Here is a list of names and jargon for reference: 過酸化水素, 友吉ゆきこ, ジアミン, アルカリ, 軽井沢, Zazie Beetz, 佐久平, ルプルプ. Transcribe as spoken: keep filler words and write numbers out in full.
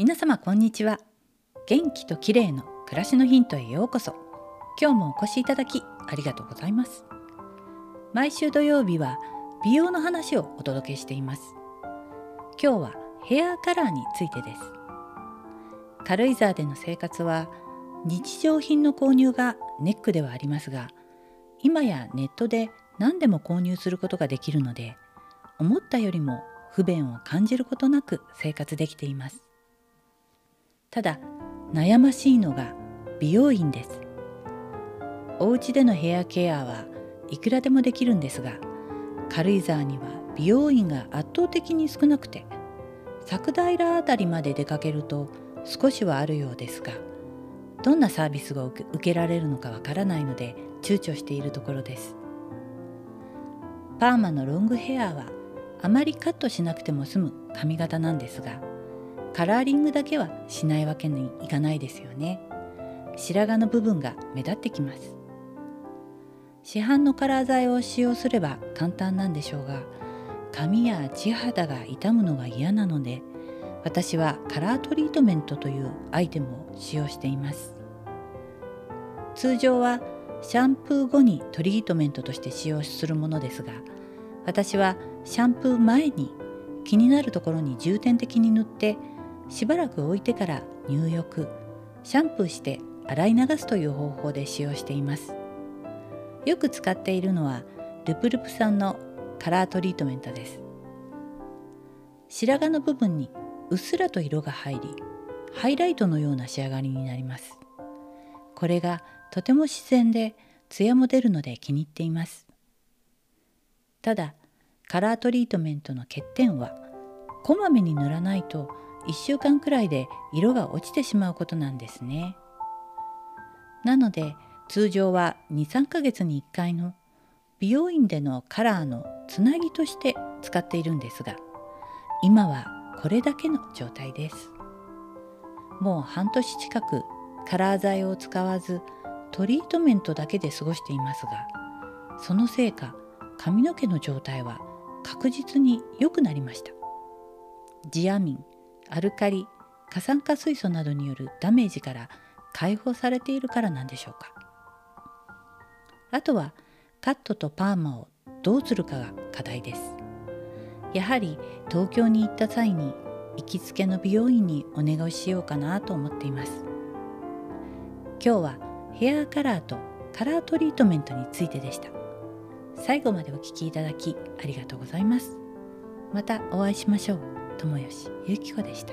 皆様こんにちは。元気と綺麗の暮らしのヒントへようこそ。今日もお越しいただきありがとうございます。毎週土曜日は美容の話をお届けしています。今日はヘアカラーについてです。軽井沢での生活は日常品の購入がネックではありますが、今やネットで何でも購入することができるので、思ったよりも不便を感じることなく生活できています。ただ悩ましいのが美容院です。お家でのヘアケアはいくらでもできるんですが、軽井沢には美容院が圧倒的に少なくて、佐久平あたりまで出かけると少しはあるようですが、どんなサービスが受けられるのかわからないので躊躇しているところです。パーマのロングヘアはあまりカットしなくても済む髪型なんですが、カラーリングだけはしないわけにいかないですよね。白髪の部分が目立ってきます。市販のカラー剤を使用すれば簡単なんでしょうが、髪や地肌が傷むのが嫌なので、私はカラートリートメントというアイテムを使用しています。通常はシャンプー後にトリートメントとして使用するものですが、私はシャンプー前に気になるところに重点的に塗って、しばらく置いてから入浴、シャンプーして洗い流すという方法で使用しています。よく使っているのはルプルプさんのカラートリートメントです。白髪の部分にうっすらと色が入り、ハイライトのような仕上がりになります。これがとても自然でツヤも出るので気に入っています。ただカラートリートメントの欠点は、こまめに塗らないといっしゅうかんくらいで色が落ちてしまうことなんですね。なので通常はに、さんかげつにいっかいの美容院でのカラーのつなぎとして使っているんですが、今はこれだけの状態です。もう半年近くカラー剤を使わずトリートメントだけで過ごしていますが、そのせいか髪の毛の状態は確実に良くなりました。ジアミン、アルカリ、過酸化水素などによるダメージから解放されているからなんでしょうか。あとはカットとパーマをどうするかが課題です。やはり東京に行った際に行きつけの美容院にお願いしようかなと思っています。今日はヘアカラーとカラートリートメントについてでした。最後までお聞きいただきありがとうございます。またお会いしましょう。友吉ゆきこでした。